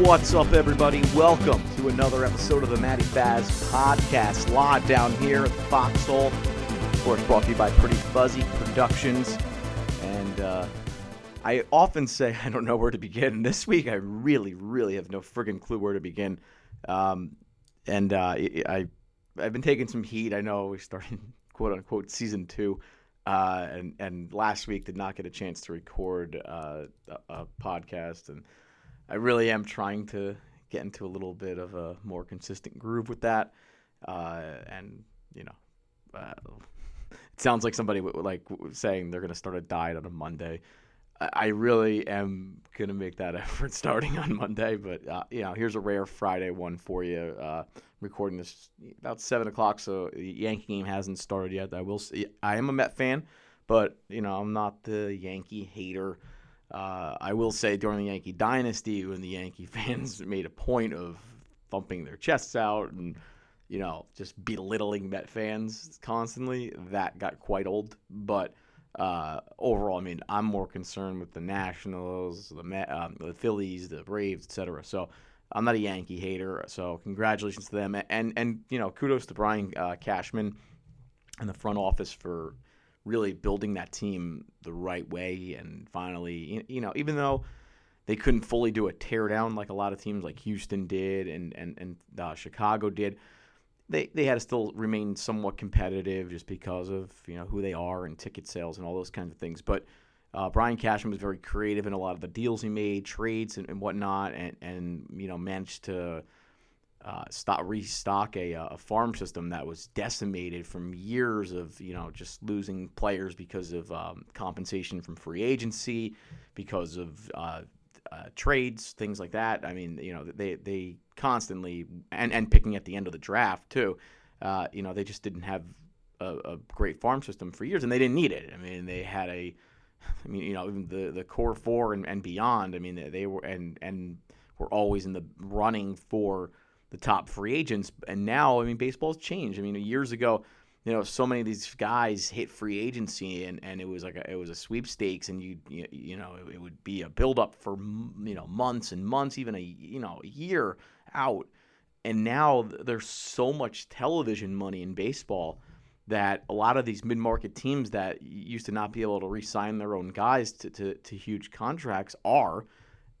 What's up, everybody? Welcome to another episode of the Matty Faz Podcast, live down here at the Foxhole. Of course, brought to you by Pretty Fuzzy Productions. And I often say I don't know where to begin. This week, I really have no friggin' clue where to begin. I've been taking some heat. I know we started quote-unquote season two. And last week did not get a chance to record a podcast, and I really am trying to get into a little bit of a more consistent groove with that. It sounds like somebody like saying they're going to start a diet on a Monday. I really am going to make that effort starting on Monday, but here's a rare Friday one for you. Recording this about 7 o'clock, so the Yankee game hasn't started yet. I am a Met fan, but I'm not the Yankee hater. I will say during the Yankee dynasty, when the Yankee fans made a point of thumping their chests out and just belittling Met fans constantly, that got quite old. But overall, I'm more concerned with the Nationals, the Phillies, the Braves, etc. So I'm not a Yankee hater. So congratulations to them, and kudos to Brian Cashman and the front office for really building that team the right way. And finally, even though they couldn't fully do a teardown like a lot of teams, like Houston did and Chicago did, They had to still remain somewhat competitive just because of who they are and ticket sales and all those kinds of things. But Brian Cashman was very creative in a lot of the deals he made, trades and whatnot, and managed to restock a farm system that was decimated from years of just losing players because of compensation from free agency, because of trades, things like that. They constantly and picking at the end of the draft too. They just didn't have a great farm system for years, and they didn't need it. They had even the core four and beyond. They were and were always in the running for the top free agents. And now, baseball's changed. Years ago, so many of these guys hit free agency, and it was like it was a sweepstakes, and it would be a buildup for months and months, even a year out. And now there's so much television money in baseball that a lot of these mid-market teams that used to not be able to re-sign their own guys to huge contracts are,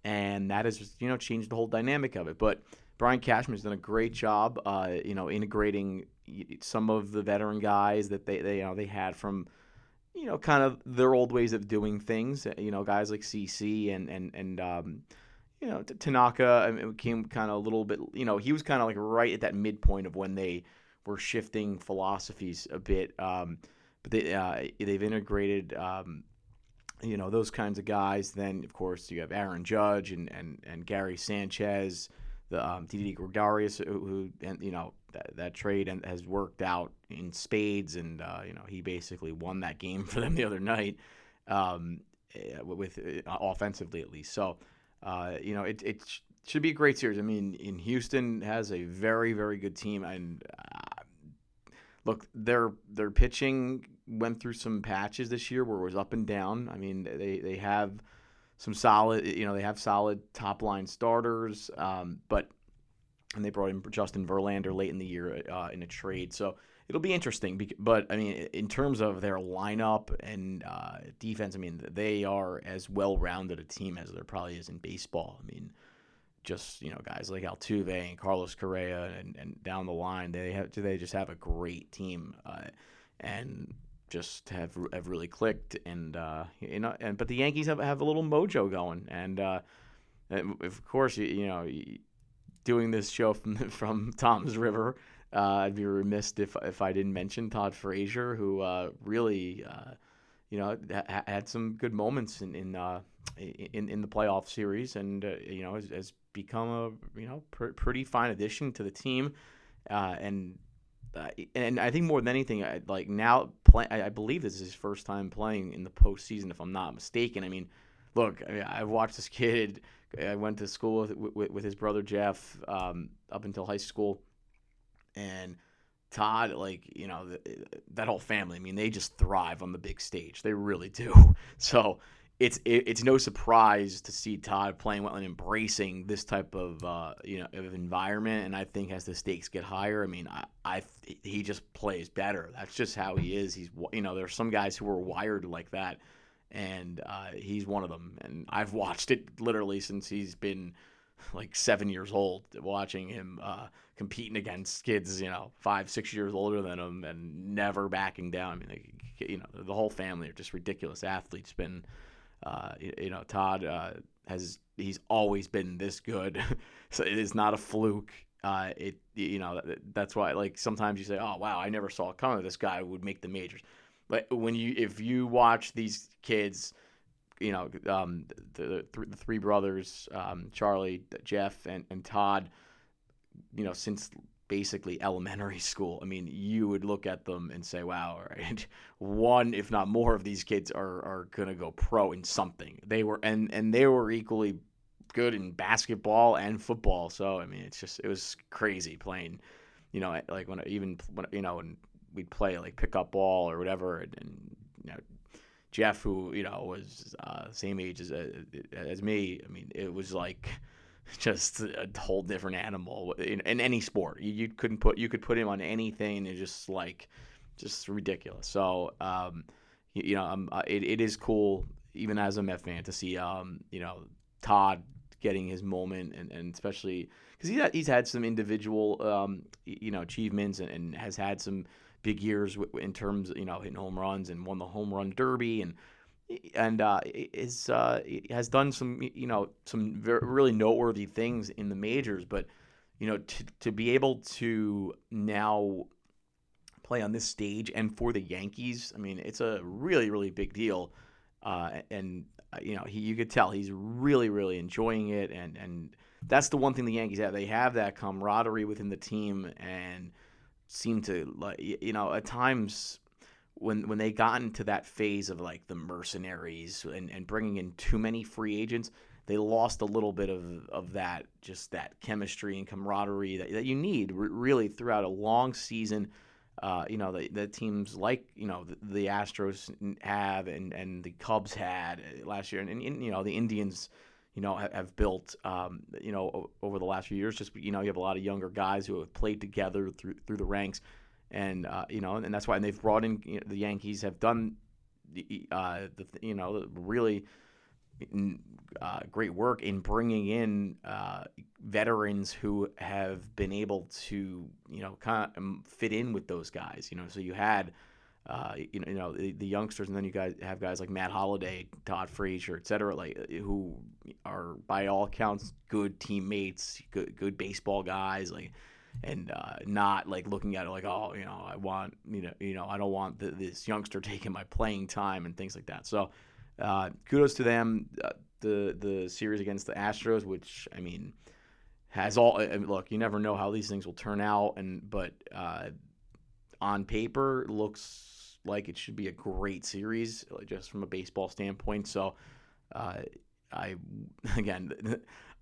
and that has changed the whole dynamic of it. But Brian Cashman's done a great job, integrating some of the veteran guys that they had from, kind of their old ways of doing things. Guys like CC and Tanaka came kind of a little bit. He was kind of like right at that midpoint of when they were shifting philosophies a bit. But they've integrated, those kinds of guys. Then of course you have Aaron Judge and Gary Sanchez, the D. Gregorius, who that trade and has worked out in spades, and he basically won that game for them the other night, with offensively at least. So it should be a great series. In Houston has a very, very good team, and look, their pitching went through some patches this year where it was up and down. They have some solid, they have solid top line starters, and they brought in Justin Verlander late in the year in a trade. So it'll be interesting. But, in terms of their lineup and defense, they are as well-rounded a team as there probably is in baseball. Guys like Altuve and Carlos Correa and down the line, they just have a great team, and just have really clicked. And, but the Yankees have a little mojo going. And of course, doing this show from Tom's River, I'd be remiss if I didn't mention Todd Frazier, who really, had some good moments in the playoff series, and has become a pretty fine addition to the team, and I think more than anything, I believe this is his first time playing in the postseason, if I'm not mistaken. I've watched this kid. I went to school with his brother Jeff up until high school, and Todd, that whole family. They just thrive on the big stage. They really do. So it's no surprise to see Todd playing well and embracing this type of of environment, and I think as the stakes get higher, I mean, he just plays better. That's just how he is. He's there's some guys who are wired like that, and he's one of them. And I've watched it literally since he's been like 7 years old, watching him competing against kids 5, 6 years older than him, and never backing down. I mean, the whole family are just ridiculous athletes. Been Todd he's always been this good, so it is not a fluke. That's why, like, sometimes you say, oh wow, I never saw it coming, this guy would make the majors. But if you watch these kids, the three brothers, Charlie, Jeff, and Todd, since basically elementary school, I mean, you would look at them and say, wow, all right, one, if not more of these kids are going to go pro in something. They were, and they were equally good in basketball and football. So, I mean, it was crazy playing, like when we'd play like pickup ball or whatever. And Jeff, who, was same age as me. I mean, it was like, just a whole different animal in any sport. You could put him on anything, and it's just ridiculous. So it is cool, even as a Met fan, to see Todd getting his moment, and especially because he's had some individual achievements, and has had some big years in terms of, hitting home runs, and won the home run derby, and has done some some really noteworthy things in the majors, but to be able to now play on this stage and for the Yankees, I mean, it's a really, really big deal, you could tell he's really, really enjoying it, and that's the one thing the Yankees have. They have that camaraderie within the team, and seem to, like, at times, when they got into that phase of like the mercenaries and bringing in too many free agents, they lost a little bit of that, just that chemistry and camaraderie that you need really throughout a long season. The teams like, the Astros have, and the Cubs had last year, and the Indians, have built, over the last few years, just, you have a lot of younger guys who have played together through the ranks. And, and that's why they've brought in, the Yankees have done, really great work in bringing in veterans who have been able to, kind of fit in with those guys. So you had, the youngsters, and then you guys have guys like Matt Holliday, Todd Frazier, et cetera, like, who are by all accounts good teammates, good baseball guys, like. And not like looking at it like, oh, I want, I don't want this youngster taking my playing time and things like that. So kudos to them. The series against the Astros, which, I mean, look, you never know how these things will turn out, but on paper looks like it should be a great series, just from a baseball standpoint. So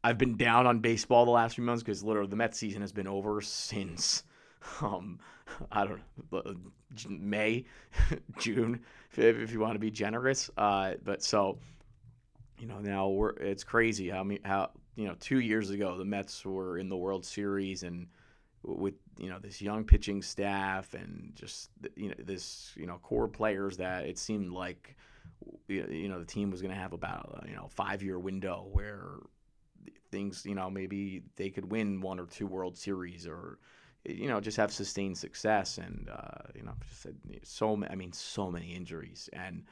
I've been down on baseball the last few months, because literally the Mets season has been over since, May, June, if you want to be generous. But so, now it's crazy how 2 years ago the Mets were in the World Series, and with, this young pitching staff, and just, this, core players that it seemed like, the team was going to have about, a 5-year window where things, maybe they could win 1 or 2 World Series, or, just have sustained success. And, so many injuries, and,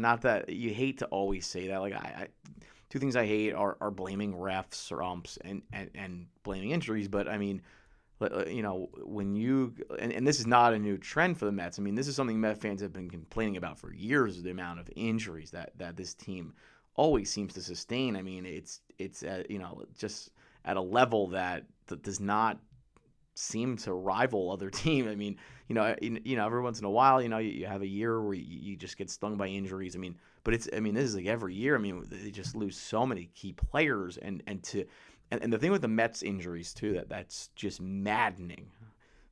not that you hate to always say that, like, two things I hate are blaming refs or umps and blaming injuries. But I mean, when you, and this is not a new trend for the Mets. I mean, this is something Met fans have been complaining about for years, the amount of injuries that this team always seems to sustain. I mean, it's just at a level that does not seem to rival other team. I mean, every once in a while, you have a year where you just get stung by injuries. I mean, but this is like every year. I mean, they just lose so many key players, and the thing with the Mets injuries too, that's just maddening.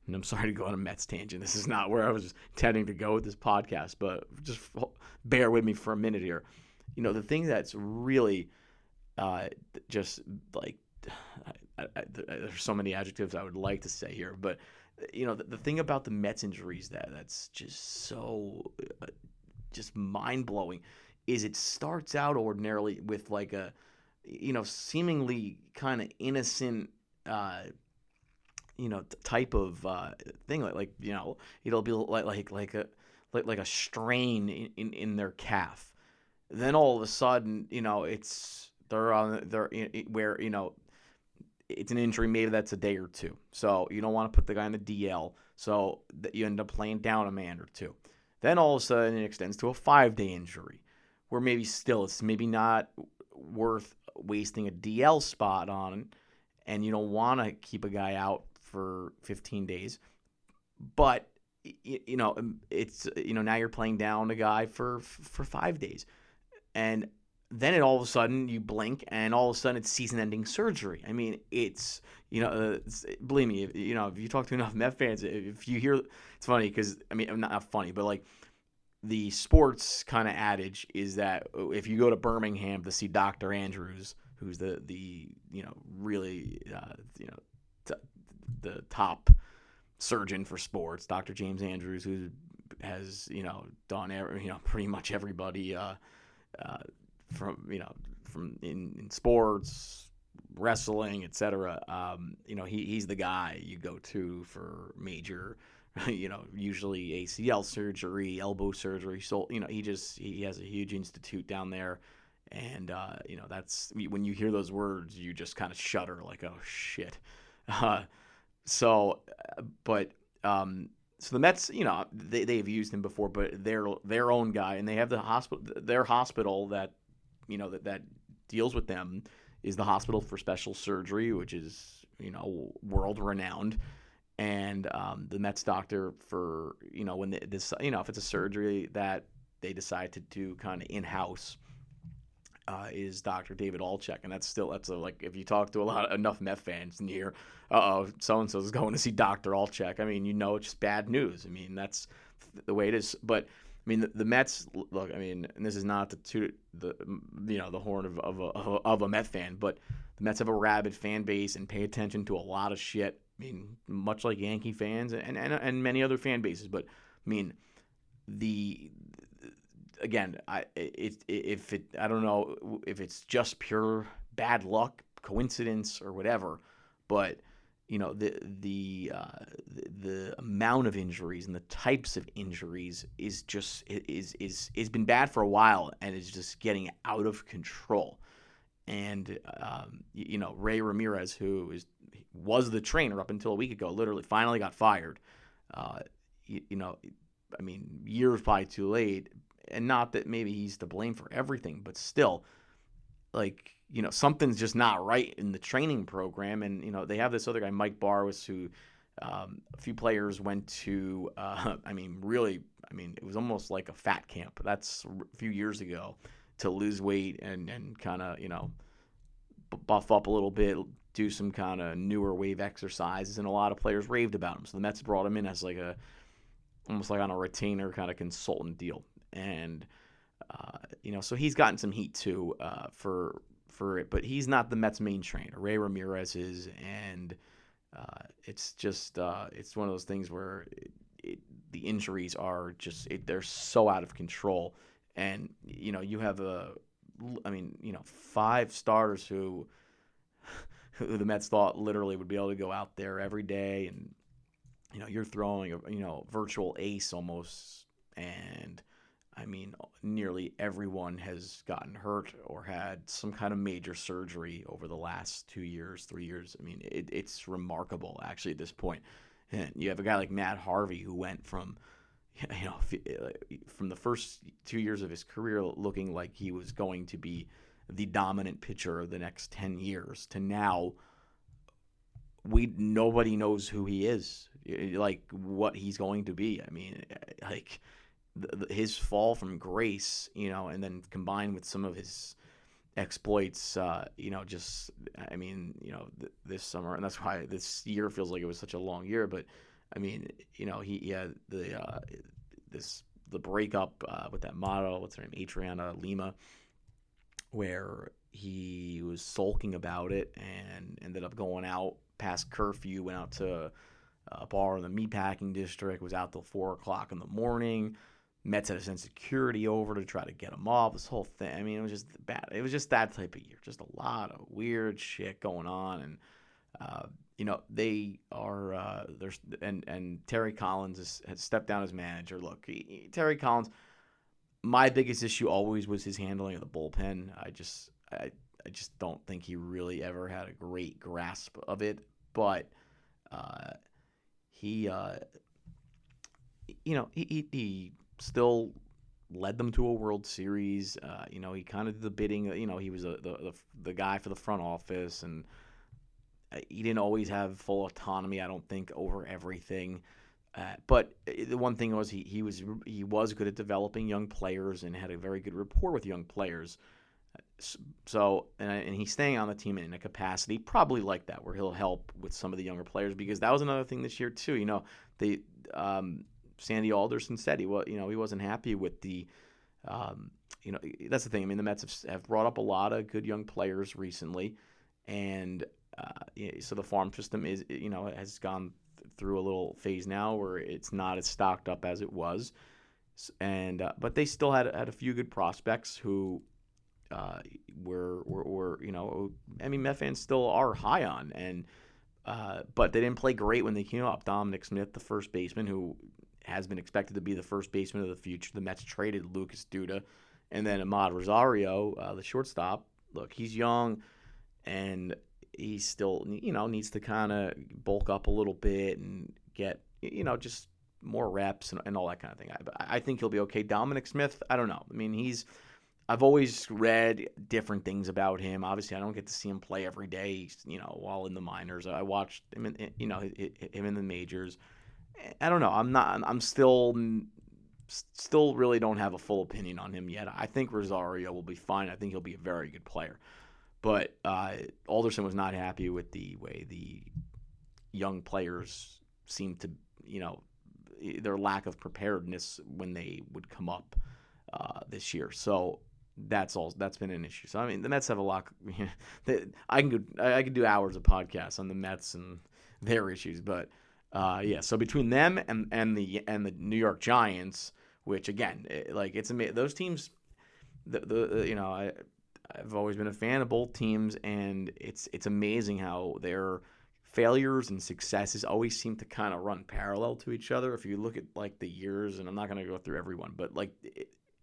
And I'm sorry to go on a Mets tangent. This is not where I was intending to go with this podcast, but just bear with me for a minute here. you know, the thing that's really just like there's so many adjectives I would like to say here, but you know, the thing about the Mets injuries that's just so just mind-blowing is it starts out ordinarily with like a, you know, seemingly kind of innocent you know, type of thing, like you know, it'll be like a strain in their calf. Then all of a sudden, you know, they're where you know, it's an injury. Maybe that's a day or two. So you don't want to put the guy in the DL. So that you end up playing down a man or two. Then all of a sudden it extends to a 5-day injury, where maybe still it's maybe not worth wasting a DL spot on, and you don't want to keep a guy out for 15 days, but you know, it's, you know, now you're playing down a guy for 5 days, and then it all of a sudden you blink and all of a sudden it's season-ending surgery. I mean, it's, you know, believe me, you know, if you talk to enough Met fans, if you hear, it's funny because, I mean, not funny, but like the sports kind of adage is that if you go to Birmingham to see Dr. Andrews, who's the you know, really you know, the top surgeon for sports, Dr. James Andrews, who has, you know, done you know, pretty much everybody from, you know, from in sports, wrestling, etc. You know, he's the guy you go to for major, you know, usually ACL surgery, elbow surgery. So, you know, he has a huge institute down there. And, you know, that's when you hear those words, you just kind of shudder like, oh, shit. So the Mets, you know, they've used him before, but their own guy, and they have their hospital that, you know, that deals with them is the Hospital for Special Surgery, which is, you know, world renowned. And the Mets doctor for, you know, when this, you know, if it's a surgery that they decide to do kind of in-house, is Dr. David Alchek, and that's like, if you talk to enough Met fans and you hear, uh-oh, so-and-so is going to see Dr. Alchek, I mean, you know, it's just bad news. I mean, that's the way it is. But I mean, the Mets, look, I mean, and this is not to toot the, you know, the horn of a Met fan, but the Mets have a rabid fan base and pay attention to a lot of shit. I mean, much like Yankee fans and many other fan bases, but I mean, again, I don't know if it's just pure bad luck, coincidence, or whatever, but you know, the amount of injuries and the types of injuries is just is been bad for a while and is just getting out of control. And you know, Ray Ramirez, who was the trainer up until a week ago, literally finally got fired. You know, I mean, years probably too late. And not that maybe he's to blame for everything, but still, like, you know, something's just not right in the training program. And, you know, they have this other guy, Mike Barwis, who a few players went to, it was almost like a fat camp. That's a few years ago, to lose weight and kind of, you know, buff up a little bit, do some kind of newer wave exercises. And a lot of players raved about him. So the Mets brought him in as like almost like on a retainer kind of consultant deal. And, you know, so he's gotten some heat, too, for it. But he's not the Mets' main trainer. Ray Ramirez is. And it's just it's one of those things where the injuries are just they're so out of control. And, you know, you have, you know, 5 starters who the Mets thought literally would be able to go out there every day. And, you know, you're throwing, you know, virtual ace almost. And I mean, nearly everyone has gotten hurt or had some kind of major surgery over the last 3 years. I mean, it's remarkable, actually, at this point. And you have a guy like Matt Harvey, who went from, you know, from the first 2 years of his career looking like he was going to be the dominant pitcher of the next 10 years to now, nobody knows who he is, like what he's going to be. I mean, like, his fall from grace, you know, and then combined with some of his exploits, you know, just, I mean, you know, this summer, and that's why this year feels like it was such a long year. But I mean, you know, he had the breakup with that model, what's her name, Adriana Lima, where he was sulking about it and ended up going out past curfew, went out to a bar in the meatpacking district, was out till 4 o'clock in the morning. Mets had to send security over to try to get him off. This whole thing, I mean, it was just bad. It was just that type of year. Just a lot of weird shit going on. And, you know, they are and Terry Collins has stepped down as manager. Look, Terry Collins, my biggest issue always was his handling of the bullpen. I just don't think he really ever had a great grasp of it. But he still led them to a World Series. You know, he kind of did the bidding. You know, he was the guy for the front office, and he didn't always have full autonomy, I don't think, over everything. But the one thing was he was good at developing young players and had a very good rapport with young players. So and he's staying on the team in a capacity probably like that, where he'll help with some of the younger players, because that was another thing this year too. You know, they Sandy Alderson said he wasn't happy with the that's the thing. I mean, the Mets have brought up a lot of good young players recently, and so the farm system is has gone through a little phase now where it's not as stocked up as it was, and but they still had a few good prospects who. Met fans still are high on, and but they didn't play great when they came up. Dominic Smith, the first baseman, who has been expected to be the first baseman of the future. The Mets traded Lucas Duda, and then Ahmad Rosario, the shortstop. Look, he's young, and he still needs to kind of bulk up a little bit and get just more reps and all that kind of thing. I think he'll be okay. Dominic Smith, I don't know. I mean, I've always read different things about him. Obviously, I don't get to see him play every day, while in the minors. I watched him in the majors. I don't know. I'm still really don't have a full opinion on him yet. I think Rosario will be fine. I think he'll be a very good player. But Alderson was not happy with the way the young players seemed to, their lack of preparedness when they would come up this year. So, that's been an issue. So I mean, the Mets have a lot. I can do hours of podcasts on the Mets and their issues, but yeah. So between them and the New York Giants, which again, it's amazing. Those teams, I've always been a fan of both teams, and it's amazing how their failures and successes always seem to kind of run parallel to each other. If you look at the years, and I'm not going to go through everyone, but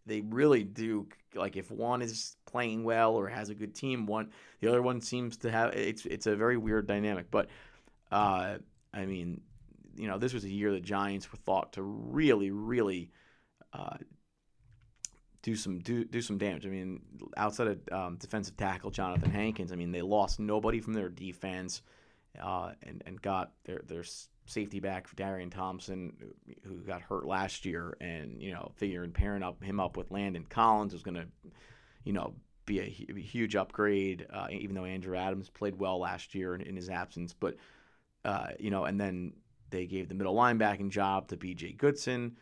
they really do. If one is playing well or has a good team, the other one seems to have. It's a very weird dynamic. But I mean, this was a year the Giants were thought to really, really do some damage. I mean, outside of defensive tackle Jonathan Hankins, I mean, they lost nobody from their defense, and got their safety back for Darian Thompson, who got hurt last year, and figuring pairing him up with Landon Collins was going to, be a huge upgrade. Even though Andrew Adams played well last year in his absence, but and then they gave the middle linebacking job to B.J. Goodson.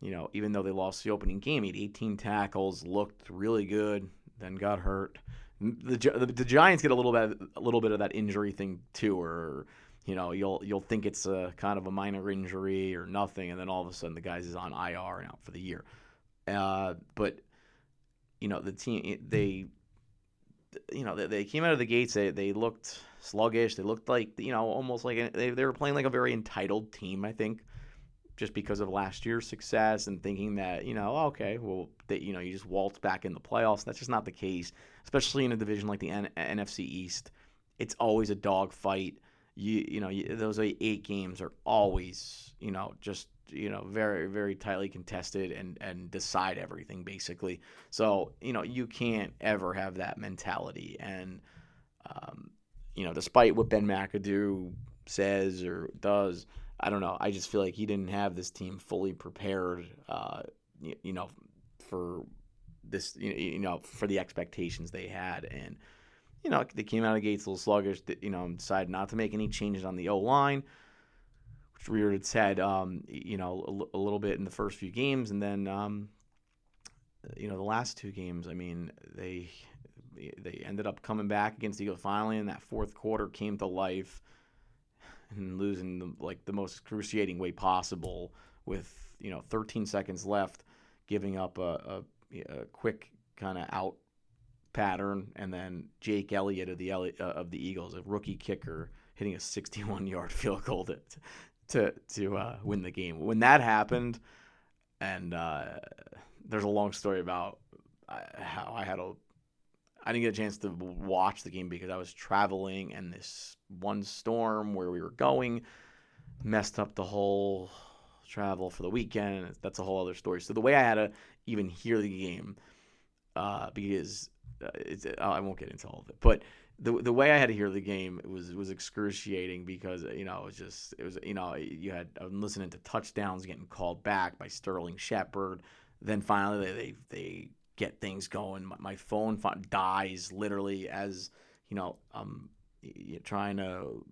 Even though they lost the opening game, he had 18 tackles, looked really good, then got hurt. The Giants get a little bit of that injury thing too, or. You'll think it's a kind of a minor injury or nothing, and then all of a sudden the guy's is on IR and out for the year. But the team they came out of the gates. They looked sluggish. They looked like almost like they were playing like a very entitled team. I think just because of last year's success and thinking that you just waltz back in the playoffs. That's just not the case, especially in a division like the NFC East. It's always a dogfight. Those 8 games are always, very, very tightly contested and decide everything basically. So, you can't ever have that mentality. And, despite what Ben McAdoo says or does, I don't know. I just feel like he didn't have this team fully prepared, for this, for the expectations they had. And, they came out of the gates a little sluggish, and decided not to make any changes on the O-line, which reared its head, a little bit in the first few games. And then, the last 2 games, I mean, they They ended up coming back against the Eagles finally, and that fourth quarter came to life, and losing the most excruciating way possible with 13 seconds left, giving up a quick kind of out pattern, and then Jake Elliott of the Eagles, a rookie kicker, hitting a 61-yard field goal to win the game. When that happened, and there's a long story about how I didn't get a chance to watch the game because I was traveling, and this one storm where we were going messed up the whole travel for the weekend. That's a whole other story. So the way I had to even hear the game, because I won't get into all of it, but the way I had to hear the game was excruciating because I'm listening to touchdowns getting called back by Sterling Shepard. Then finally they get things going. My phone dies literally as you're trying to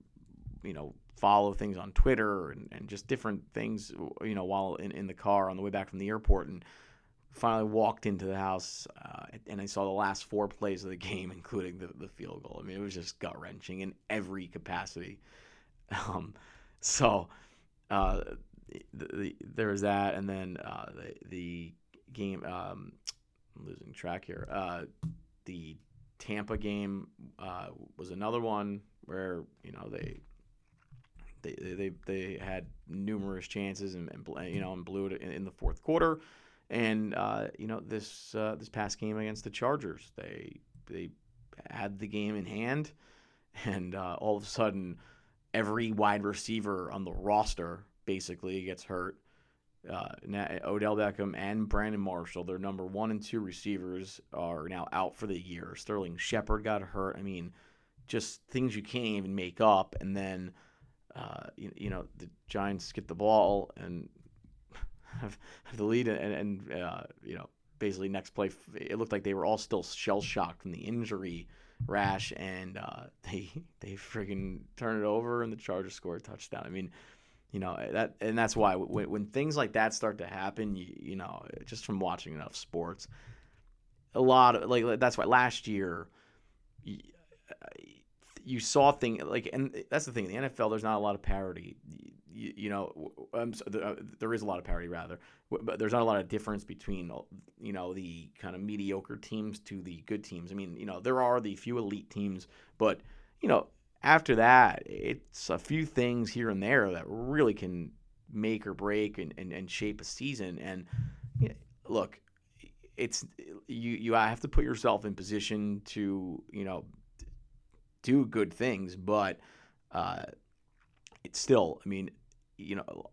follow things on Twitter and just different things while in the car on the way back from the airport, and finally walked into the house and I saw the last four plays of the game, including the field goal. I mean, it was just gut wrenching in every capacity. There was that, and then the game. I'm losing track here. The Tampa game was another one where they had numerous chances and blew it in the fourth quarter. And this past game against the Chargers, they had the game in hand, and all of a sudden, every wide receiver on the roster basically gets hurt. Odell Beckham and Brandon Marshall, their number 1 and 2 receivers, are now out for the year. Sterling Shepard got hurt. I mean, just things you can't even make up. And then, the Giants get the ball and have the lead, and basically next play, it looked like they were all still shell shocked from the injury rash, and they friggin' turn it over, and the Chargers score a touchdown. I mean. That's why when things like that start to happen, just from watching enough sports, a lot of that's why last year you saw things and that's the thing in the NFL. There's not a lot of parity. There is a lot of parity rather, but there's not a lot of difference between the kind of mediocre teams to the good teams. I mean, there are the few elite teams, but after that, it's a few things here and there that really can make or break and shape a season. And look, it's you have to put yourself in position to do good things, but it's still. I mean,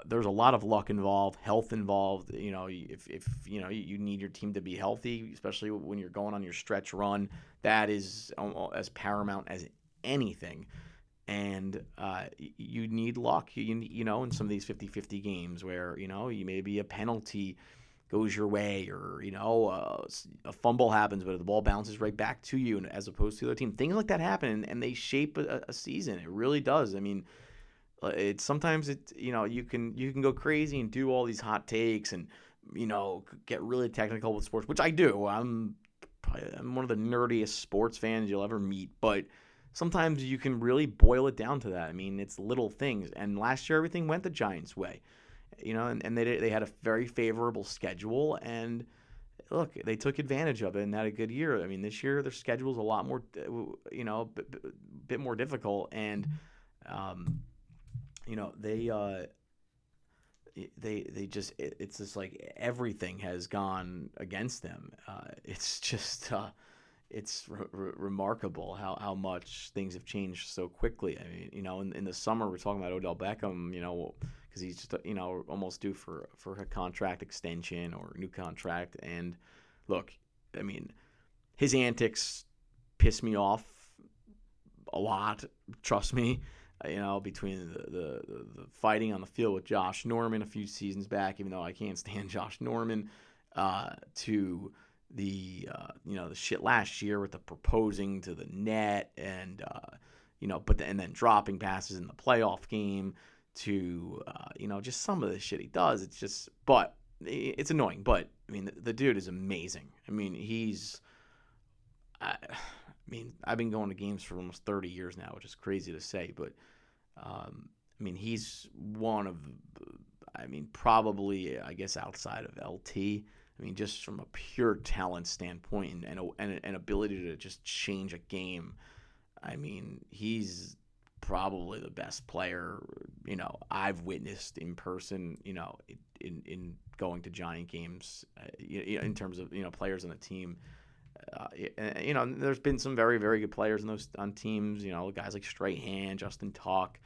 there's a lot of luck involved, health involved. If you need your team to be healthy, especially when you're going on your stretch run, that is as paramount as anything. And you need luck, in some of these 50-50 games where, maybe a penalty goes your way or, a fumble happens, but the ball bounces right back to you and as opposed to the other team. Things like that happen, and they shape a season. It really does. I mean, you can go crazy and do all these hot takes and, get really technical with sports, which I do. I'm one of the nerdiest sports fans you'll ever meet, but sometimes you can really boil it down to that. I mean, it's little things. And last year, everything went the Giants' way, and they had a very favorable schedule. And look, they took advantage of it and had a good year. I mean, this year their schedule's a lot more, bit more difficult. And they just it's just like everything has gone against them. It's just. It's remarkable how much things have changed so quickly. I mean, in the summer we're talking about Odell Beckham, because he's just almost due for a contract extension or new contract. And look, I mean, his antics piss me off a lot. Trust me, between the fighting on the field with Josh Norman a few seasons back, even though I can't stand Josh Norman, to the shit last year with the proposing to the net and then dropping passes in the playoff game to just some of the shit he does. It's just, but it's annoying. But I mean, the dude is amazing. I mean, he's mean, I've been going to games for almost 30 years now, which is crazy to say, but I mean, he's one of, I mean, probably, I guess, outside of LT, I mean, just from a pure talent standpoint and ability to just change a game, I mean, he's probably the best player, you know, I've witnessed in person, you know, in going to Giant games, in terms of, you know, players on the team. You know, there's been some very, very good players on teams, you know, guys like Strahan, Justin Tuck,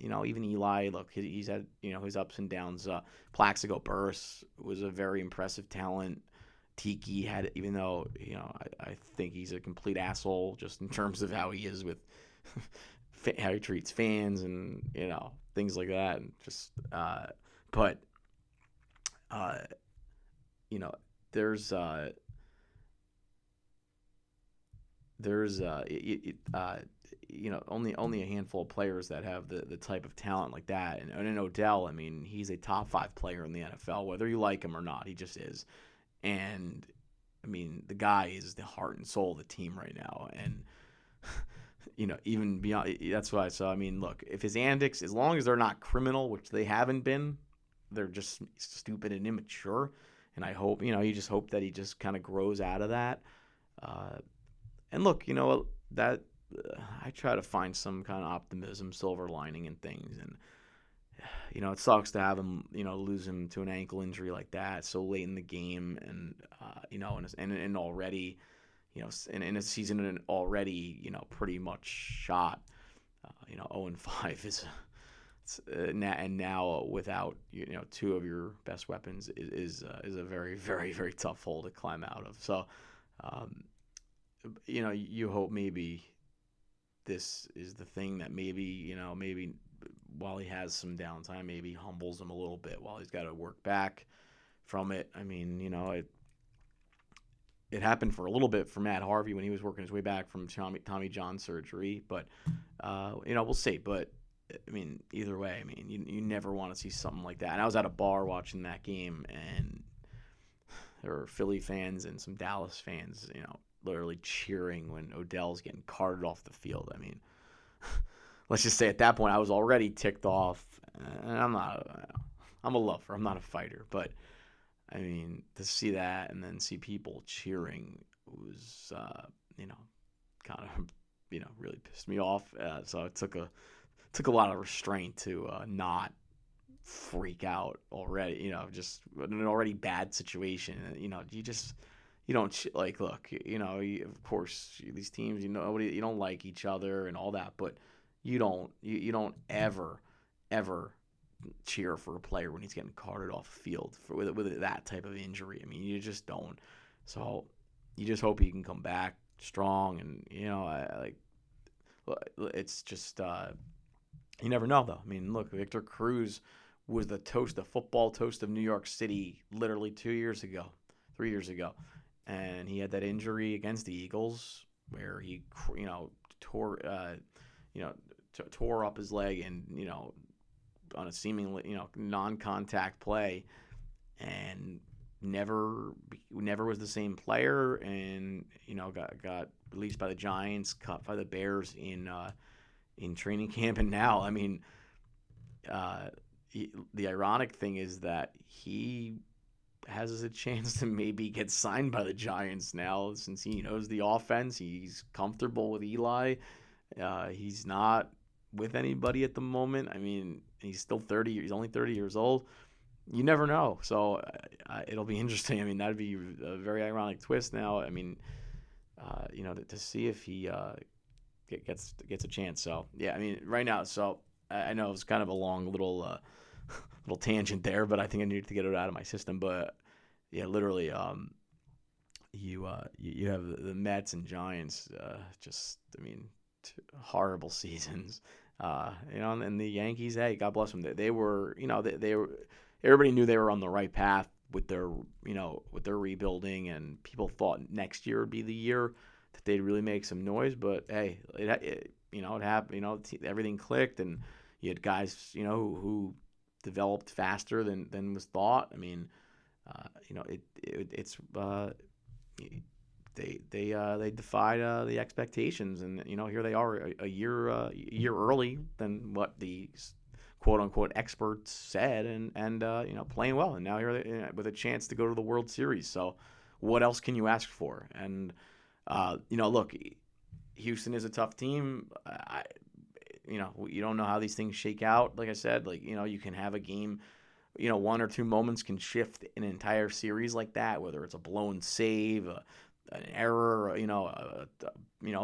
you know, even Eli. Look, he's had, you know, his ups and downs. Plaxico Burress was a very impressive talent. Tiki had, even though, you know, I think he's a complete asshole just in terms of how he is with how he treats fans and, you know, things like that. And just, but you know, there's you know, only a handful of players that have the type of talent like that. And in Odell, I mean, he's a top 5 player in the NFL, whether you like him or not. He just is. And, I mean, the guy is the heart and soul of the team right now. And, you know, even beyond – that's why. So, I mean, look, if his antics, as long as they're not criminal, which they haven't been, they're just stupid and immature. And I hope – you know, you just hope that he just kind of grows out of that. And look, you know, that I try to find some kind of optimism, silver lining in things. And, you know, it sucks to have him, you know, lose him to an ankle injury like that so late in the game. And, you know, and already, you know, in a season and already, you know, pretty much shot, you know, 0-5 is and now without, you know, 2 of your best weapons is a very, very, very tough hole to climb out of. So, you know, you hope maybe this is the thing that maybe, you know, maybe while he has some downtime, maybe humbles him a little bit while he's got to work back from it. I mean, you know, it happened for a little bit for Matt Harvey when he was working his way back from Tommy John surgery. But, you know, we'll see. But, I mean, either way, I mean, you never want to see something like that. And I was at a bar watching that game, and there were Philly fans and some Dallas fans, you know, literally cheering when Odell's getting carted off the field. I mean, let's just say at that point I was already ticked off. And I'm a lover. I'm not a fighter. But, I mean, to see that and then see people cheering was, you know, kind of, you know, really pissed me off. So it took a lot of restraint to not freak out already, you know, just in an already bad situation. You know, you don't, like, look, you know, of course, these teams, you know, you don't like each other and all that, but you don't ever cheer for a player when he's getting carted off the field with that type of injury. I mean, you just don't. So you just hope he can come back strong. And, you know, it's just, you never know, though. I mean, look, Victor Cruz was the toast, the football toast of New York City literally 3 years ago. And he had that injury against the Eagles where he, you know, tore up his leg, and, you know, on a seemingly, you know, non-contact play, and never was the same player. And, you know, got released by the Giants, cut by the Bears in training camp, and now, I mean, the ironic thing is that he has a chance to maybe get signed by the Giants now, since he knows the offense. He's comfortable with Eli. He's not with anybody at the moment. I mean, he's still 30. He's only 30 years old. You never know. So it'll be interesting. I mean, that'd be a very ironic twist now. I mean, you know, to see if he gets a chance. So, yeah, I mean, right now. So I know it was kind of a long little tangent there, but I think I needed to get it out of my system. But yeah, literally, you have the Mets and Giants, just, I mean, 2 horrible seasons, you know, and the Yankees. Hey, God bless them. They were, you know, they were. Everybody knew they were on the right path with their, you know, with their rebuilding, and people thought next year would be the year that they'd really make some noise. But hey, you know, it happened. You know, everything clicked, and you had guys, you know, who developed faster than was thought. I mean, you know, it's they defied the expectations, and you know, here they are a year early than what the quote unquote experts said, and you know, playing well, and now here they, with a chance to go to the World Series. So what else can you ask for? And you know, look, Houston is a tough team. You know, you don't know how these things shake out. Like I said, like, you know, you can have a game, you know, one or two moments can shift an entire series like that, whether it's a blown save, an error, you know,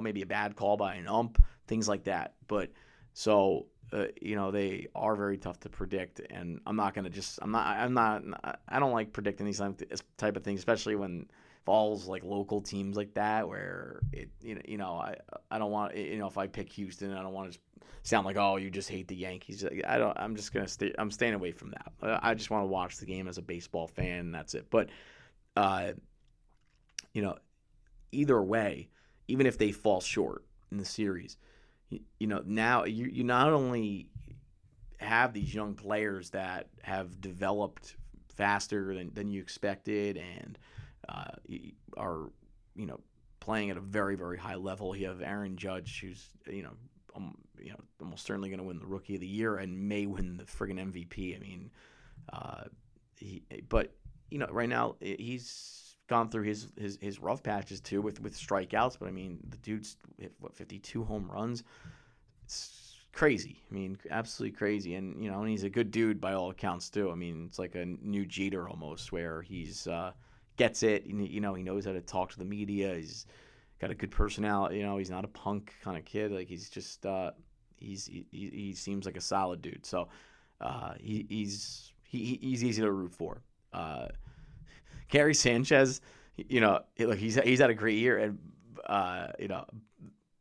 maybe a bad call by an ump, things like that. But so, you know, they are very tough to predict, and I don't like predicting these type of things, especially when falls like local teams like that, where it, you know, I don't want, you know, if I pick Houston, I don't want to sound like, oh, you just hate the Yankees. I'm just going to stay, I'm staying away from that. I just want to watch the game as a baseball fan. That's it. But, you know, either way, even if they fall short in the series, you know, now you not only have these young players that have developed faster than you expected, and, are, you know, playing at a very, very high level. You have Aaron Judge, who's, you know, almost certainly going to win the Rookie of the Year and may win the friggin' MVP. I mean, but you know, right now he's gone through his rough patches too with strikeouts. But I mean, the dude's hit, what, 52 home runs. It's crazy. I mean, absolutely crazy. And you know, and he's a good dude by all accounts too. I mean, it's like a new Jeter almost, where he's gets it, you know, he knows how to talk to the media, he's got a good personality, you know, he's not a punk kind of kid, like he's just, he seems like a solid dude, so he's easy to root for. Gary Sanchez, you know, look, he's had a great year, and you know,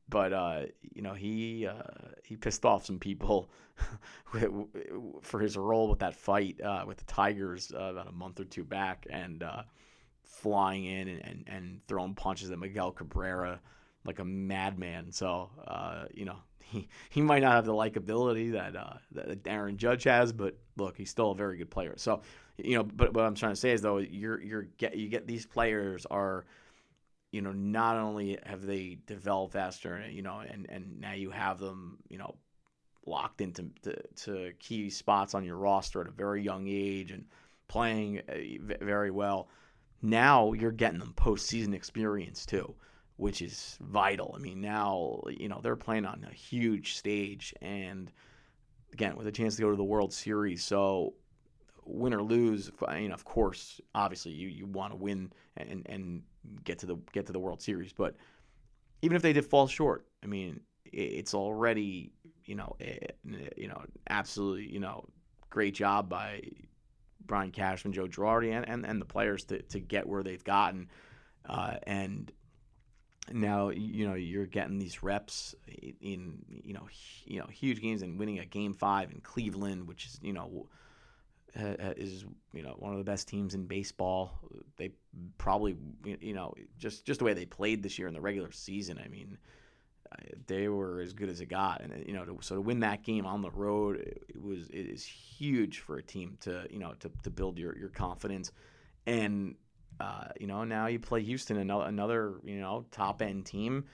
but you know, he pissed off some people for his role with that fight with the Tigers about a month or two back, and flying in and throwing punches at Miguel Cabrera like a madman. So, you know, he might not have the likability that Aaron Judge has, but look, he's still a very good player. So, you know, but what I'm trying to say is, though, you get these players are, you know, not only have they developed faster, you know, and now you have them, you know, locked into to key spots on your roster at a very young age and playing very well. Now you're getting them postseason experience too, which is vital. I mean, now, you know, they're playing on a huge stage, and again, with a chance to go to the World Series. So win or lose, you know, of course, obviously you want to win and get to the World Series. But even if they did fall short, I mean, it's already, you know, absolutely, you know, great job by Brian Cashman, Joe Girardi, and the players to get where they've gotten. And now, you know, you're getting these reps in, you know, huge games, and winning a Game 5 in Cleveland, which is, you know, one of the best teams in baseball. They probably, you know, just the way they played this year in the regular season, I mean, they were as good as it got, and you know, so to win that game on the road, it is huge for a team to, you know, to build your confidence, and you know, now you play Houston, another you know, top end team,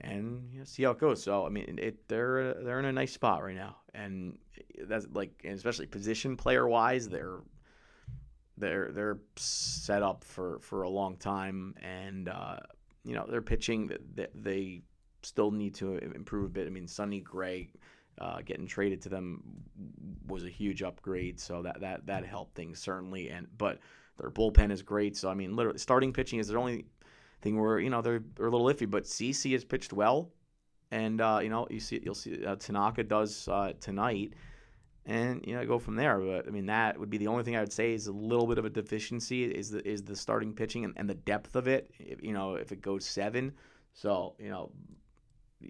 and you know, see how it goes. So I mean, they're in a nice spot right now, and that's like, and especially position player wise, they're set up for a long time, and you know, their pitching they still need to improve a bit. I mean, Sonny Gray getting traded to them was a huge upgrade, so that helped things certainly. And but their bullpen is great. So I mean, literally, starting pitching is the only thing where, you know, they're a little iffy. But CC has pitched well, and you know, you'll see Tanaka does tonight, and you know, go from there. But I mean, that would be the only thing I would say is a little bit of a deficiency is the starting pitching and the depth of it. If, you know, if it goes 7, so you know.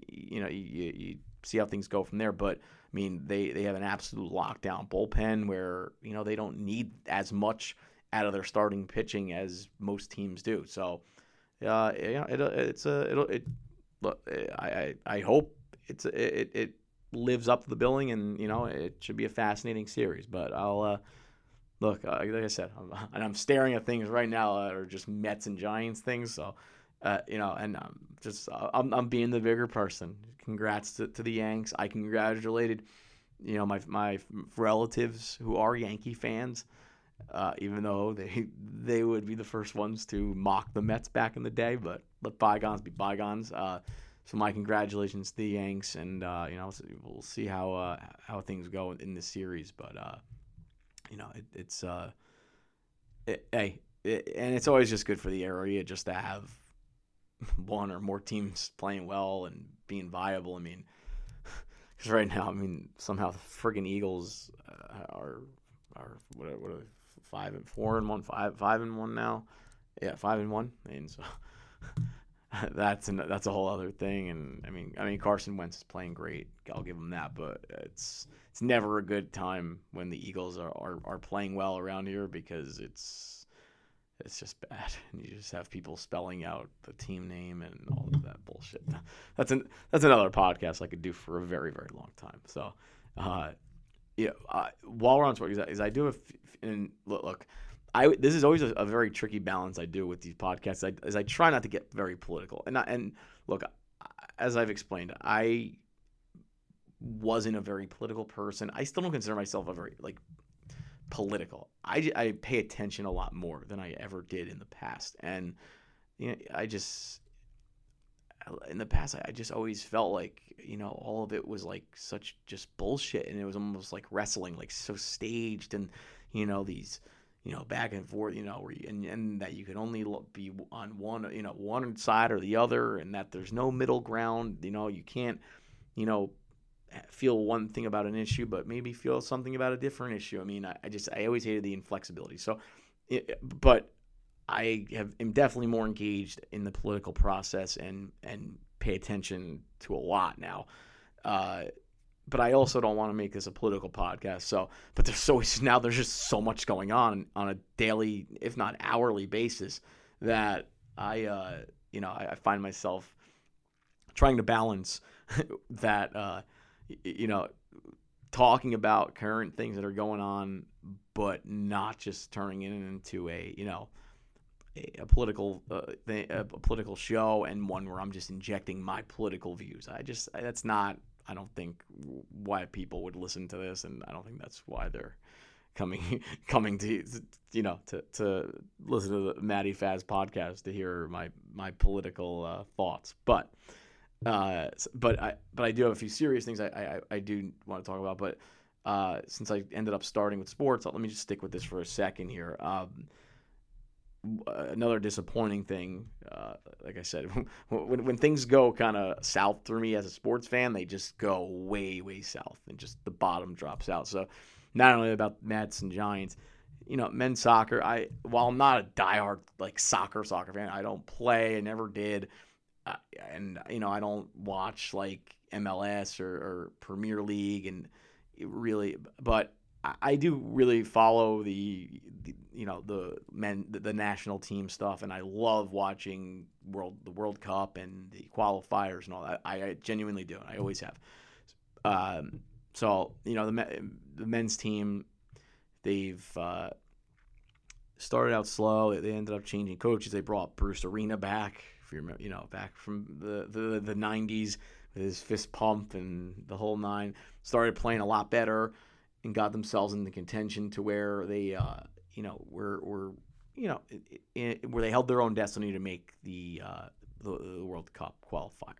You know, you see how things go from there. But, I mean, they have an absolute lockdown bullpen where, you know, they don't need as much out of their starting pitching as most teams do. So, you know, I hope it lives up to the billing, and, you know, it should be a fascinating series. But I'll look, like I said, I'm staring at things right now that are just Mets and Giants things. So, I'm being the bigger person. Congrats to the Yanks. I congratulated, my relatives who are Yankee fans, even though they would be the first ones to mock the Mets back in the day, but let bygones be bygones. So my congratulations to the Yanks, and we'll see how things go in this series. But it's always just good for the area just to have one or more teams playing well and being viable. I mean, because right now, somehow the friggin' Eagles are what are they, 5-4-1, 5-1 now, yeah, 5-1, and so. That's a whole other thing, and I mean Carson Wentz is playing great. I'll give him that, but it's never a good time when the Eagles are playing well around here, because it's just bad, and you just have people spelling out the team name and all of that bullshit. That's another podcast I could do for a very, very long time. So, while we're on sports, is I do and look. This is always a very tricky balance I do with these podcasts. I try not to get very political, and look, as I've explained, I wasn't a very political person. I still don't consider myself a very political. I pay attention a lot more than I ever did in the past, and I just always felt like all of it was such just bullshit, and it was almost like wrestling, so staged, and these. Back and forth, and that you can only be on one, one side or the other, and that there's no middle ground. You can't, feel one thing about an issue, but maybe feel something about a different issue. I always hated the inflexibility. So, but I am definitely more engaged in the political process and pay attention to a lot now. But I also don't want to make this a political podcast. So, but there's just so much going on a daily, if not hourly basis, that I find myself trying to balance that, talking about current things that are going on, but not just turning it into a political a political show, and one where I'm just injecting my political views. That's not. I don't think why people would listen to this, and I don't think that's why they're coming to listen to the Matty Faz podcast to hear my political thoughts. But I do have a few serious things I do want to talk about. But since I ended up starting with sports, let me just stick with this for a second here. Another disappointing thing, like I said, when things go kind of south through me as a sports fan, they just go way, way south, and just the bottom drops out. So not only about Mets and Giants, men's soccer, while I'm not a diehard soccer fan, I don't play, I never did. And, I don't watch MLS or Premier League, and it really, but I do really follow the men, the national team stuff, and I love watching the World Cup and the qualifiers and all that. I genuinely do, and I always have. The men's team, they've started out slow. They ended up changing coaches. They brought Bruce Arena back, if you remember, back from the 90s with his fist pump and the whole nine. Started playing a lot better, and got themselves into contention to where they, where they held their own destiny to make the World Cup qualifier,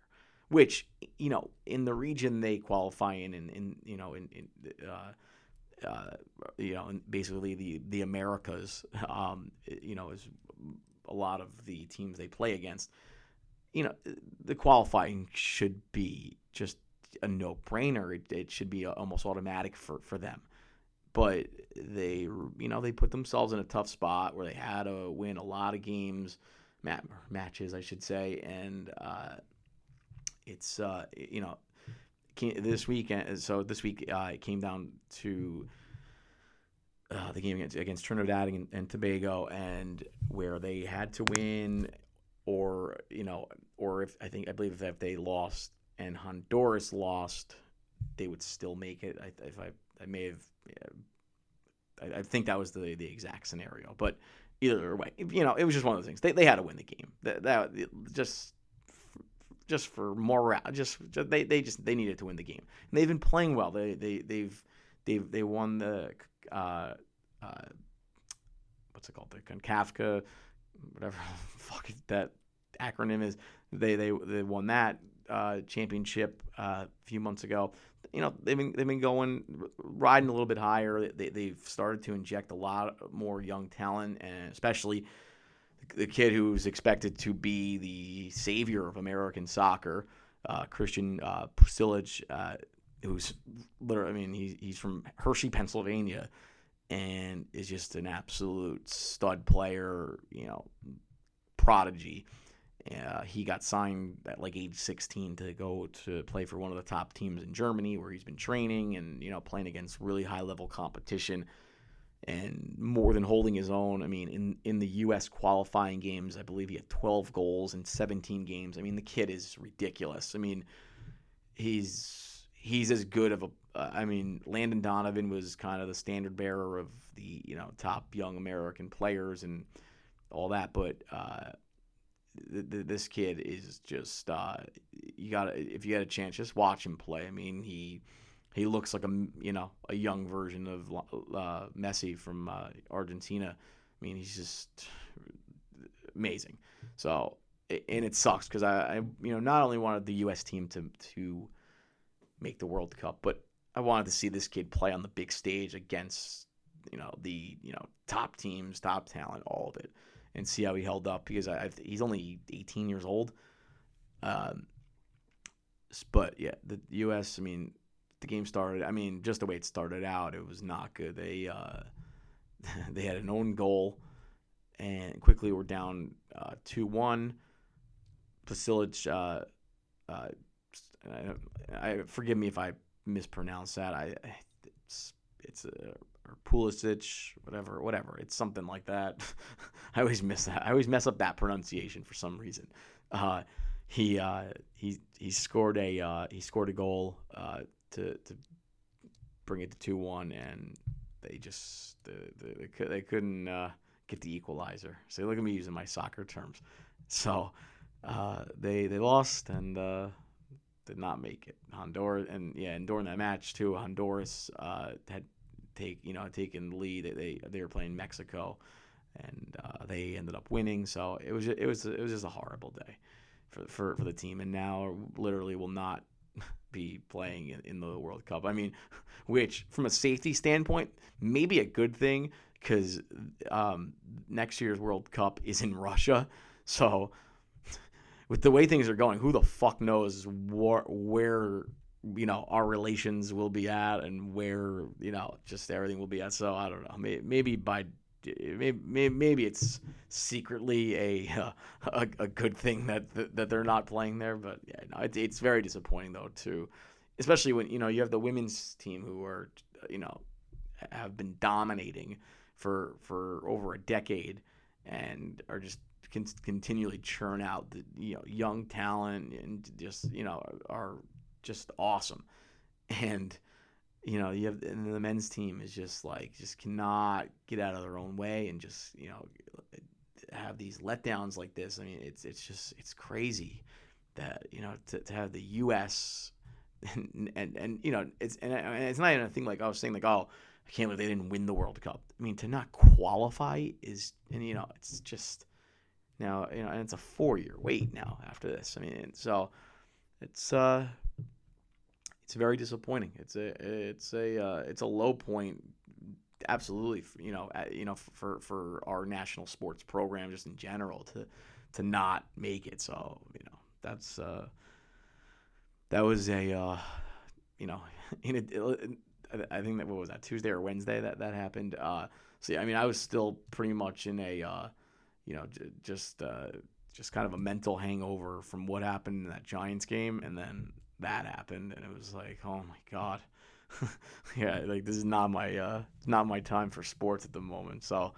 which in the region they qualify in basically the Americas, is a lot of the teams they play against. The qualifying should be just a no-brainer. It should be almost automatic for them, but they put themselves in a tough spot where they had to win a lot of games, matches I should say, and this weekend. So this week it came down to the game against Trinidad and Tobago, and where they had to win, or if they lost. And Honduras lost, they would still make it. I think that was the exact scenario. But either way. You know, it was just one of those things. They had to win the game. That just for morale. They needed to win the game. And they've been playing well. They won the what's it called? The CONCACAF, whatever the fuck that acronym is. They won that championship a few months ago. You know, they've been riding a little bit higher. They've started to inject a lot more young talent, and especially the kid who's expected to be the savior of American soccer, Christian Pulisic, who's literally, he's from Hershey, Pennsylvania, and is just an absolute stud player, you know, prodigy. He got signed at like age 16 to go to play for one of the top teams in Germany, where he's been training and, you know, playing against really high-level competition and more than holding his own. I mean, in the U.S. qualifying games, I believe he had 12 goals in 17 games. I mean, the kid is ridiculous. I mean, he's as good of a Landon Donovan was kind of the standard bearer of the, you know, top young American players and all that, but this kid is just if you had a chance, just watch him play. I mean, he looks like a young version of Messi from Argentina. I mean, he's just amazing. So, and it sucks because I not only wanted the U.S. team to make the World Cup, but I wanted to see this kid play on the big stage against top teams, top talent, all of it. And see how he held up, because he's only 18 years old. But yeah, the U.S. I mean, the game started. I mean, just the way it started out, it was not good. They had an own goal, and quickly were down 2-1. Pulisic, forgive me if I mispronounce that. Or Pulisic, whatever. It's something like that. I always miss that. I always mess up that pronunciation for some reason. He scored a goal to bring it to 2-1, and they just they couldn't get the equalizer. So look at me using my soccer terms. So they lost and did not make it. Honduras and during that match too, Honduras had taken the lead. They were playing Mexico, and they ended up winning. So it was just a horrible day for the team, and now literally will not be playing in the World Cup. I mean, which from a safety standpoint, maybe a good thing, because next year's World Cup is in Russia. So with the way things are going, who the fuck knows where our relations will be at, and where just everything will be at. So I don't know. Maybe it's secretly a good thing that they're not playing there. But yeah, no, it's very disappointing though too, especially when you have the women's team who are have been dominating for over a decade and are just continually churn out the young talent and just are just awesome. And and the men's team is just cannot get out of their own way and just have these letdowns like this. I mean, it's crazy that to have the U.S. and it's not even a thing like I was saying, like, oh, I can't believe they didn't win the World Cup. I mean, to not qualify is, and it's just now, and it's a 4-year wait now after this. I mean, so it's very disappointing. It's a low point, absolutely. For our national sports program, just in general, to not make it. So that's that was a I think that, what was that, Tuesday or Wednesday that happened. So I mean, I was still pretty much in a just kind of a mental hangover from what happened in that Giants game, and then that happened, and it was like, oh my god, yeah, like this is not my time for sports at the moment. So,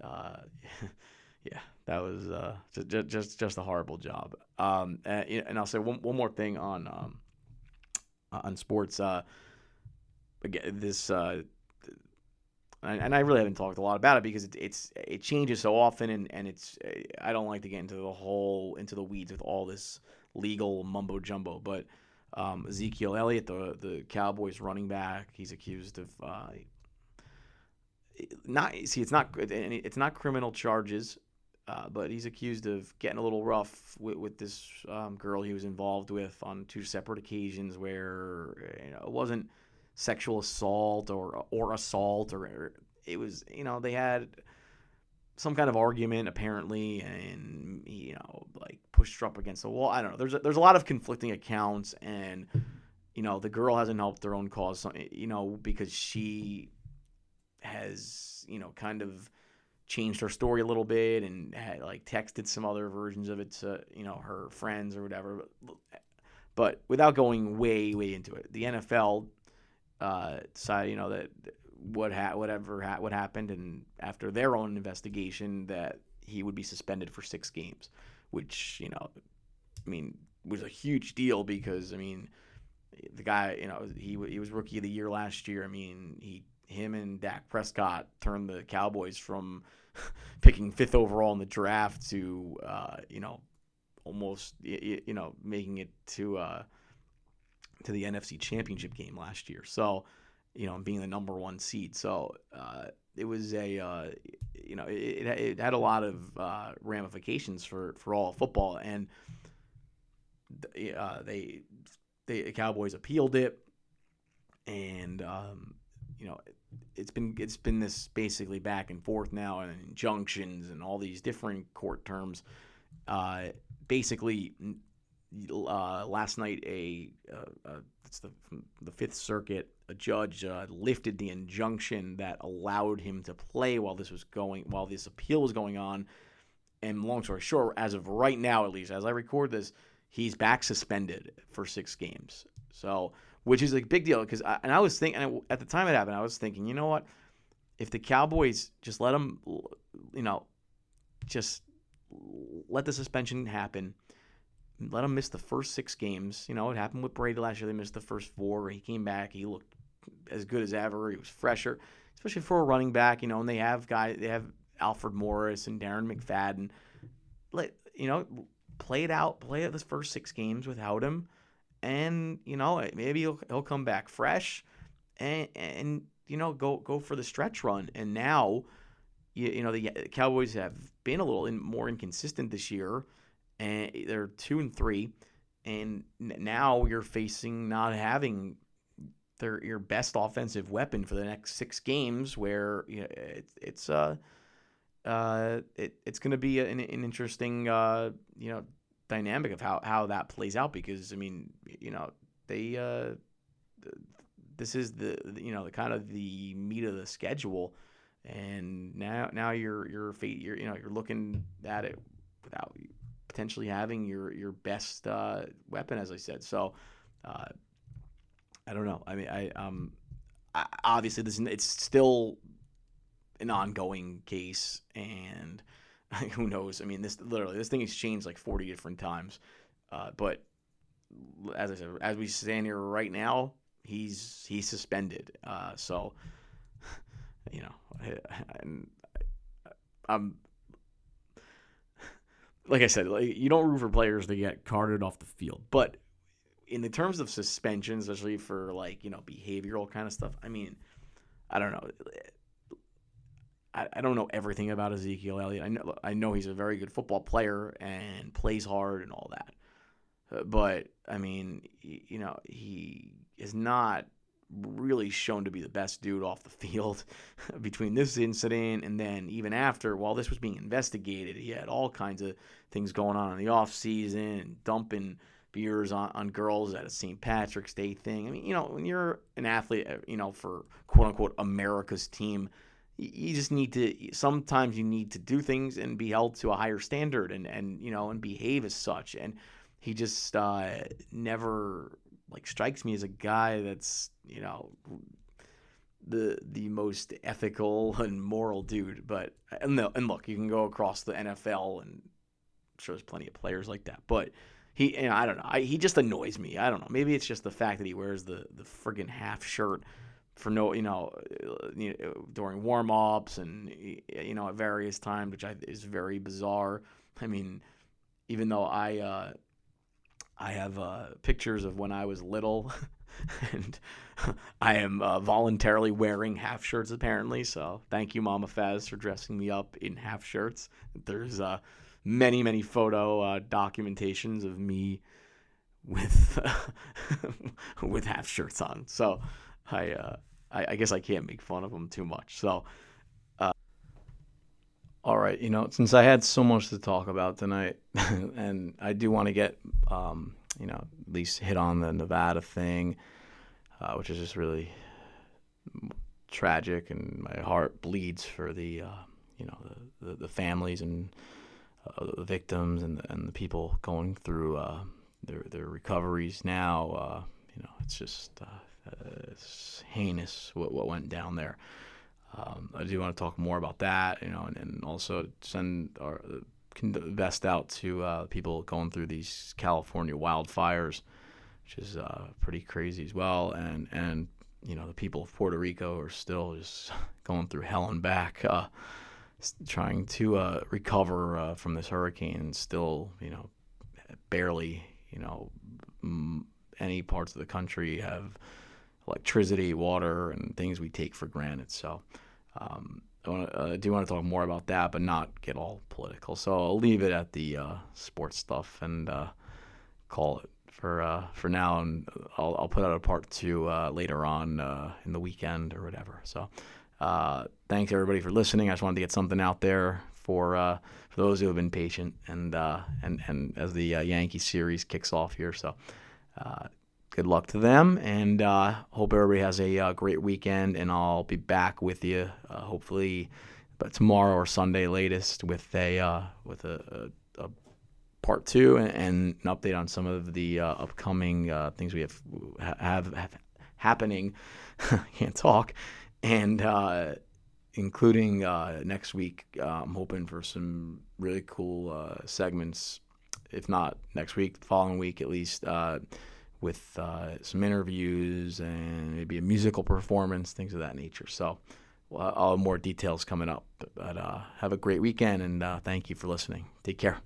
yeah, that was just a horrible job. And I'll say one more thing on sports. Again, this and I really haven't talked a lot about it because it changes so often, and it's, I don't like to get into the weeds with all this legal mumbo jumbo, but Ezekiel Elliott, the Cowboys running back, he's accused of it's not criminal charges, but he's accused of getting a little rough with this girl he was involved with on two separate occasions, where it wasn't sexual assault or assault, or it was, they had some kind of argument apparently, and like pushed her up against the wall. I don't know. There's a lot of conflicting accounts, and the girl hasn't helped their own cause, because she has kind of changed her story a little bit and had texted some other versions of it to her friends or whatever. But without going way into it, the NFL decided that what happened, and after their own investigation, that he would be suspended for 6 games, which was a huge deal because the guy, he was rookie of the year last year. Him and Dak Prescott turned the Cowboys from picking 5th overall in the draft to, almost, making it to the NFC Championship game last year. So, being the number 1 seed. So it was it had a lot of ramifications for all of football. And the Cowboys appealed it, and it's been this basically back and forth now, and injunctions and all these different court terms. Last night, it's the Fifth Circuit, a judge lifted the injunction that allowed him to play while this appeal was going on. And long story short, as of right now, at least as I record this, he's back suspended for 6 games. So, which is a big deal, because I was thinking at the time it happened, I was thinking, you know what, if the Cowboys just let them, just let the suspension happen, let them miss the first 6 games. It happened with Brady last year. They missed the first 4. He came back. He looked as good as ever. He was fresher, especially for a running back. And they have Alfred Morris and Darren McFadden. Play it out. Play out this first 6 games without him. And, maybe he'll come back fresh and go for the stretch run. And now, the Cowboys have been a little more inconsistent this year, and they're 2-3. And now you're facing not having your best offensive weapon for the next 6 games, where it's going to be an interesting, dynamic of how that plays out, because they this is the kind of the meat of the schedule, and now you're looking at it without potentially having your best weapon, as I said. So I don't know. I obviously it's still an ongoing case, and who knows? This thing has changed 40 different times. But as I said, as we stand here right now, he's suspended. So, I'm like I said, you don't root for players to get carted off the field. But in the terms of suspension, especially for behavioral kind of stuff, I don't know. I don't know everything about Ezekiel Elliott. I know he's a very good football player and plays hard and all that. But, he is not really shown to be the best dude off the field. Between this incident and then even after, while this was being investigated, he had all kinds of things going on in the offseason, dumping beers on girls at a St. Patrick's Day thing. When you're an athlete, for quote-unquote America's team, you just need to – sometimes you need to do things and be held to a higher standard and behave as such. And he just never, strikes me as a guy that's, the most ethical and moral dude. But – and look, you can go across the NFL, and I'm sure there's plenty of players like that. But he – I don't know. He just annoys me. I don't know. Maybe it's just the fact that he wears the friggin' half shirt. for no, during warm-ups and, at various times, which is very bizarre. I mean, even though I have pictures of when I was little, and I am voluntarily wearing half shirts apparently. So thank you, Mama Faz, for dressing me up in half shirts. There's many, many photo documentations of me with with half shirts on. So I guess I can't make fun of them too much. So, all right, since I had so much to talk about tonight, and I do want to get, at least hit on the Nevada thing, which is just really tragic, and my heart bleeds for the families and the victims and the people going through their recoveries now. It's just. It's heinous what went down there. I do want to talk more about that, and also send our best out to people going through these California wildfires, which is pretty crazy as well. And the people of Puerto Rico are still just going through hell and back, trying to recover from this hurricane, and still, barely, any parts of the country have electricity, water, and things we take for granted. So I do want to talk more about that, but not get all political. So I'll leave it at the sports stuff and call it for now. And I'll put out a part two later on in the weekend or whatever. So thanks, everybody, for listening. I just wanted to get something out there for those who have been patient and as the Yankee series kicks off here. So good luck to them, and hope everybody has a great weekend, and I'll be back with you hopefully but tomorrow or Sunday latest with a part two and an update on some of the upcoming things we have happening. Can't talk, and including next week, I'm hoping for some really cool segments, if not next week, the following week at least, with some interviews and maybe a musical performance, things of that nature. So I'll have more details coming up. But have a great weekend, and thank you for listening. Take care.